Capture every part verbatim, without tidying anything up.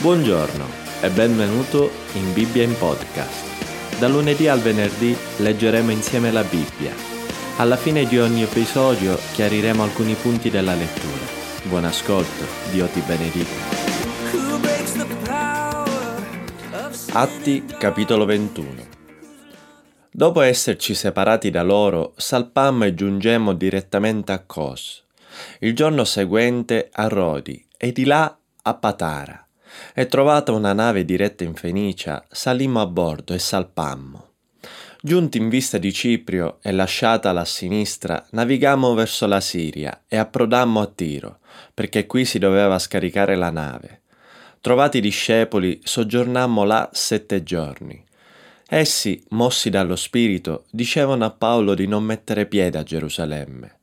Buongiorno e benvenuto in Bibbia in Podcast. Da lunedì al venerdì leggeremo insieme la Bibbia. Alla fine di ogni episodio chiariremo alcuni punti della lettura. Buon ascolto, Dio ti benedica. Atti, capitolo ventuno. Dopo esserci separati da loro, salpammo e giungemmo direttamente a Kos, il giorno seguente a Rodi e di là a Patara. E trovata una nave diretta in Fenicia, salimmo a bordo e salpammo. Giunti in vista di Cipro e lasciata la sinistra, navigammo verso la Siria e approdammo a Tiro, perché qui si doveva scaricare la nave. Trovati i discepoli, soggiornammo là sette giorni. Essi, mossi dallo spirito, dicevano a Paolo di non mettere piede a Gerusalemme.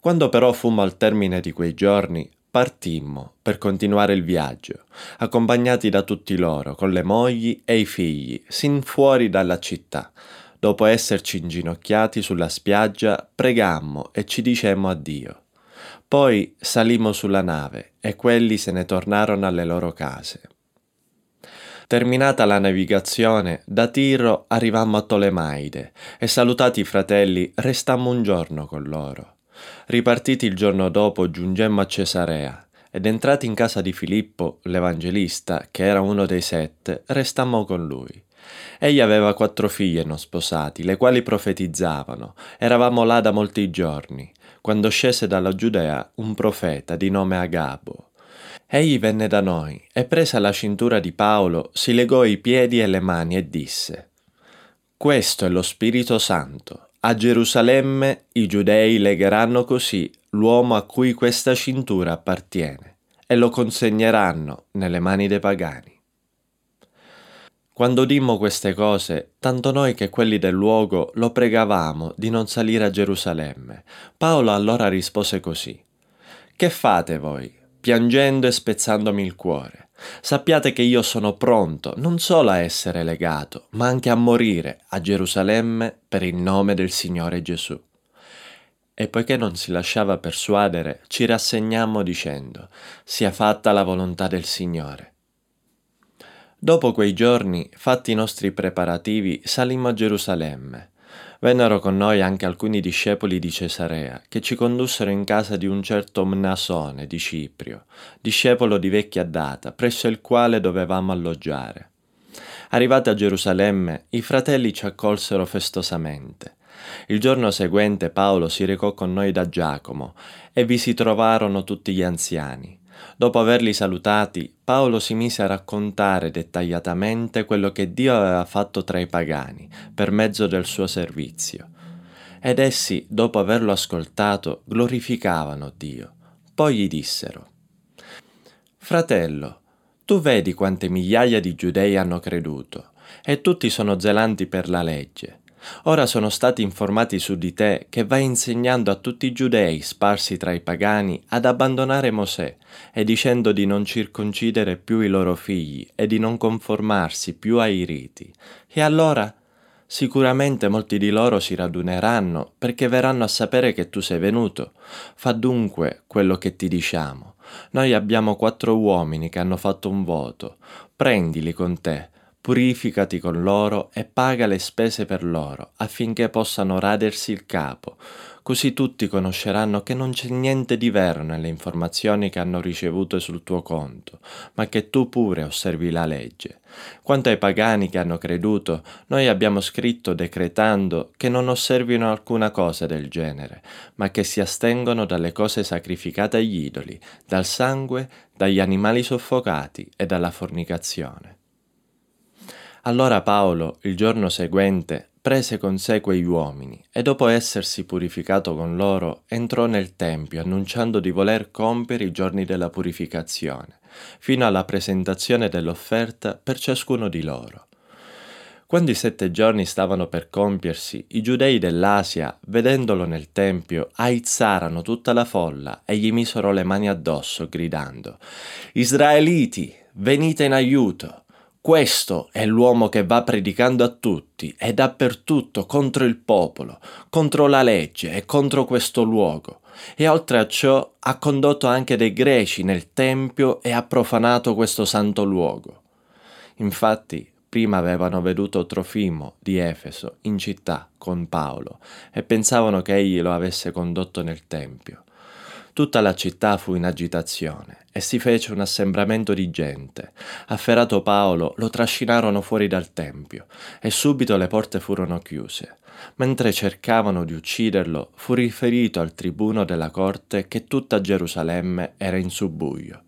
Quando però fummo al termine di quei giorni, partimmo per continuare il viaggio, accompagnati da tutti loro, con le mogli e i figli, sin fuori dalla città. Dopo esserci inginocchiati sulla spiaggia, pregammo e ci dicemmo addio. Poi salimmo sulla nave e quelli se ne tornarono alle loro case. Terminata la navigazione, da Tiro arrivammo a Tolemaide e, salutati i fratelli, restammo un giorno con loro. Ripartiti il giorno dopo giungemmo a Cesarea ed entrati in casa di Filippo, l'evangelista, che era uno dei sette, restammo con lui. Egli aveva quattro figlie non sposati, le quali profetizzavano. Eravamo là da molti giorni, quando scese dalla Giudea un profeta di nome Agabo. Egli venne da noi e, presa la cintura di Paolo, si legò i piedi e le mani e disse: «Questo è lo Spirito Santo. A Gerusalemme i giudei legheranno così l'uomo a cui questa cintura appartiene e lo consegneranno nelle mani dei pagani». Quando udimmo queste cose, tanto noi che quelli del luogo lo pregavamo di non salire a Gerusalemme. Paolo allora rispose così: «Che fate voi, piangendo e spezzandomi il cuore? Sappiate che io sono pronto non solo a essere legato, ma anche a morire a Gerusalemme per il nome del Signore Gesù». E poiché non si lasciava persuadere, ci rassegnammo dicendo: «Sia fatta la volontà del Signore». Dopo quei giorni, fatti i nostri preparativi, salimmo a Gerusalemme. Vennero con noi anche alcuni discepoli di Cesarea, che ci condussero in casa di un certo Mnasone di Cipro, discepolo di vecchia data, presso il quale dovevamo alloggiare. Arrivati a Gerusalemme, i fratelli ci accolsero festosamente. Il giorno seguente Paolo si recò con noi da Giacomo e vi si trovarono tutti gli anziani. Dopo averli salutati, Paolo si mise a raccontare dettagliatamente quello che Dio aveva fatto tra i pagani, per mezzo del suo servizio. Ed essi, dopo averlo ascoltato, glorificavano Dio. Poi gli dissero: «Fratello, tu vedi quante migliaia di giudei hanno creduto, e tutti sono zelanti per la legge. Ora sono stati informati su di te che vai insegnando a tutti i giudei sparsi tra i pagani ad abbandonare Mosè e dicendo di non circoncidere più i loro figli e di non conformarsi più ai riti. E allora sicuramente molti di loro si raduneranno perché verranno a sapere che tu sei venuto. Fa dunque quello che ti diciamo. Noi abbiamo quattro uomini che hanno fatto un voto. Prendili con te. Purificati con loro e paga le spese per loro, affinché possano radersi il capo, così tutti conosceranno che non c'è niente di vero nelle informazioni che hanno ricevuto sul tuo conto, ma che tu pure osservi la legge. Quanto ai pagani che hanno creduto, noi abbiamo scritto decretando che non osservino alcuna cosa del genere, ma che si astengono dalle cose sacrificate agli idoli, dal sangue, dagli animali soffocati e dalla fornicazione». Allora Paolo, il giorno seguente, prese con sé quegli uomini e, dopo essersi purificato con loro, entrò nel Tempio annunciando di voler compiere i giorni della purificazione, fino alla presentazione dell'offerta per ciascuno di loro. Quando i sette giorni stavano per compiersi, i giudei dell'Asia, vedendolo nel Tempio, aizzarono tutta la folla e gli misero le mani addosso, gridando: «Israeliti, venite in aiuto! Questo è l'uomo che va predicando a tutti e dappertutto contro il popolo, contro la legge e contro questo luogo. E oltre a ciò ha condotto anche dei greci nel tempio e ha profanato questo santo luogo. Infatti, prima avevano veduto Trofimo di Efeso in città con Paolo e pensavano che egli lo avesse condotto nel tempio. Tutta la città fu in agitazione e si fece un assembramento di gente. Afferrato Paolo, lo trascinarono fuori dal tempio e subito le porte furono chiuse. Mentre cercavano di ucciderlo, fu riferito al tribuno della corte che tutta Gerusalemme era in subbuglio.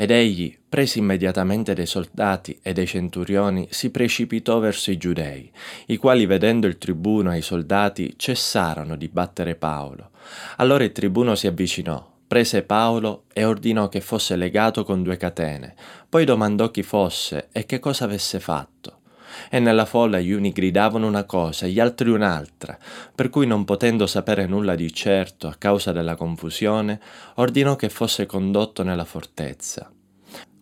Ed egli, presi immediatamente dei soldati e dei centurioni, si precipitò verso i giudei, i quali, vedendo il tribuno e i soldati, cessarono di battere Paolo. Allora il tribuno si avvicinò, prese Paolo e ordinò che fosse legato con due catene, poi domandò chi fosse e che cosa avesse fatto. E nella folla gli uni gridavano una cosa e gli altri un'altra, per cui, non potendo sapere nulla di certo a causa della confusione, ordinò che fosse condotto nella fortezza.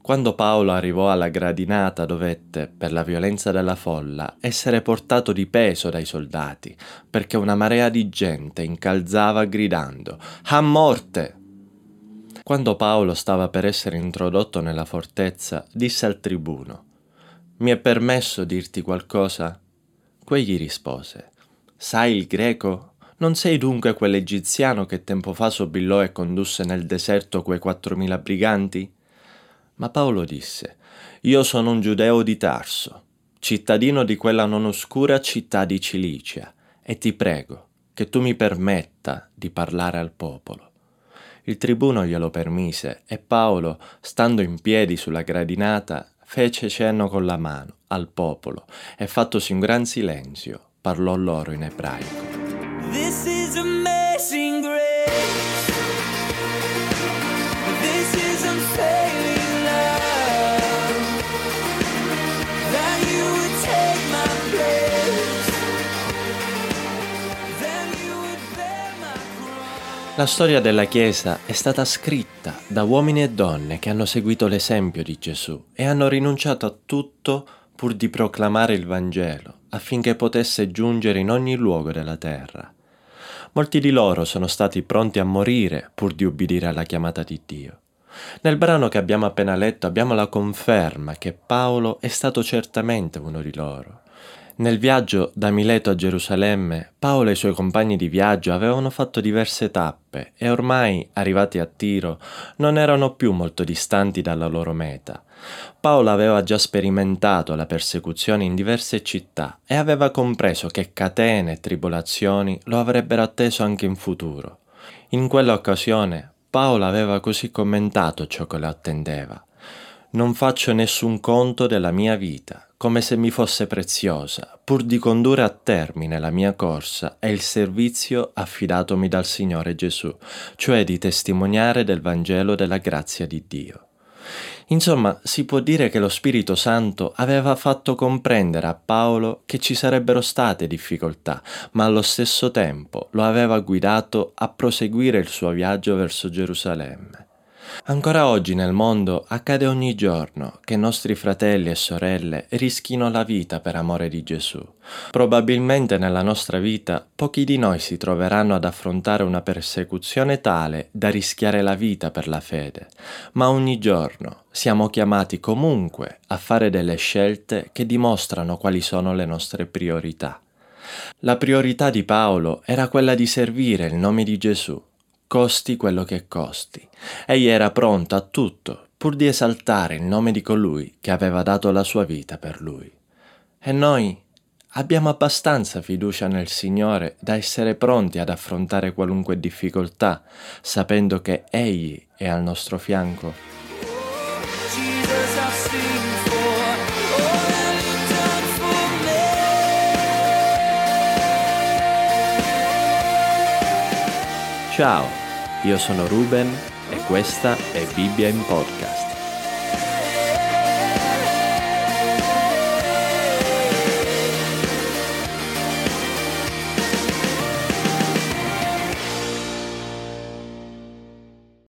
Quando Paolo arrivò alla gradinata, dovette, per la violenza della folla, essere portato di peso dai soldati, perché una marea di gente incalzava gridando «A morte!». Quando Paolo stava per essere introdotto nella fortezza, disse al tribuno: «Mi è permesso dirti qualcosa?». Quegli rispose: «Sai il greco? Non sei dunque quell'egiziano che tempo fa sobillò e condusse nel deserto quei quattromila briganti?». Ma Paolo disse: «Io sono un giudeo di Tarso, cittadino di quella non oscura città di Cilicia, e ti prego che tu mi permetta di parlare al popolo». Il tribuno glielo permise e Paolo, stando in piedi sulla gradinata, fece cenno con la mano al popolo e, fattosi un gran silenzio, parlò loro in ebraico. This is amazing grace. This is unfailing. La storia della Chiesa è stata scritta da uomini e donne che hanno seguito l'esempio di Gesù e hanno rinunciato a tutto pur di proclamare il Vangelo affinché potesse giungere in ogni luogo della terra. Molti di loro sono stati pronti a morire pur di ubbidire alla chiamata di Dio. Nel brano che abbiamo appena letto abbiamo la conferma che Paolo è stato certamente uno di loro. Nel viaggio da Mileto a Gerusalemme, Paolo e i suoi compagni di viaggio avevano fatto diverse tappe e ormai, arrivati a Tiro, non erano più molto distanti dalla loro meta. Paolo aveva già sperimentato la persecuzione in diverse città e aveva compreso che catene e tribolazioni lo avrebbero atteso anche in futuro. In quella occasione, Paolo aveva così commentato ciò che lo attendeva: «Non faccio nessun conto della mia vita, come se mi fosse preziosa, pur di condurre a termine la mia corsa e il servizio affidatomi dal Signore Gesù, cioè di testimoniare del Vangelo della grazia di Dio». Insomma, si può dire che lo Spirito Santo aveva fatto comprendere a Paolo che ci sarebbero state difficoltà, ma allo stesso tempo lo aveva guidato a proseguire il suo viaggio verso Gerusalemme. Ancora oggi nel mondo accade ogni giorno che nostri fratelli e sorelle rischino la vita per amore di Gesù. Probabilmente nella nostra vita pochi di noi si troveranno ad affrontare una persecuzione tale da rischiare la vita per la fede, ma ogni giorno siamo chiamati comunque a fare delle scelte che dimostrano quali sono le nostre priorità. La priorità di Paolo era quella di servire il nome di Gesù, costi quello che costi. Egli era pronto a tutto pur di esaltare il nome di colui che aveva dato la sua vita per lui. E noi abbiamo abbastanza fiducia nel Signore da essere pronti ad affrontare qualunque difficoltà, sapendo che Egli è al nostro fianco. Ciao, io sono Ruben e questa è Bibbia in Podcast.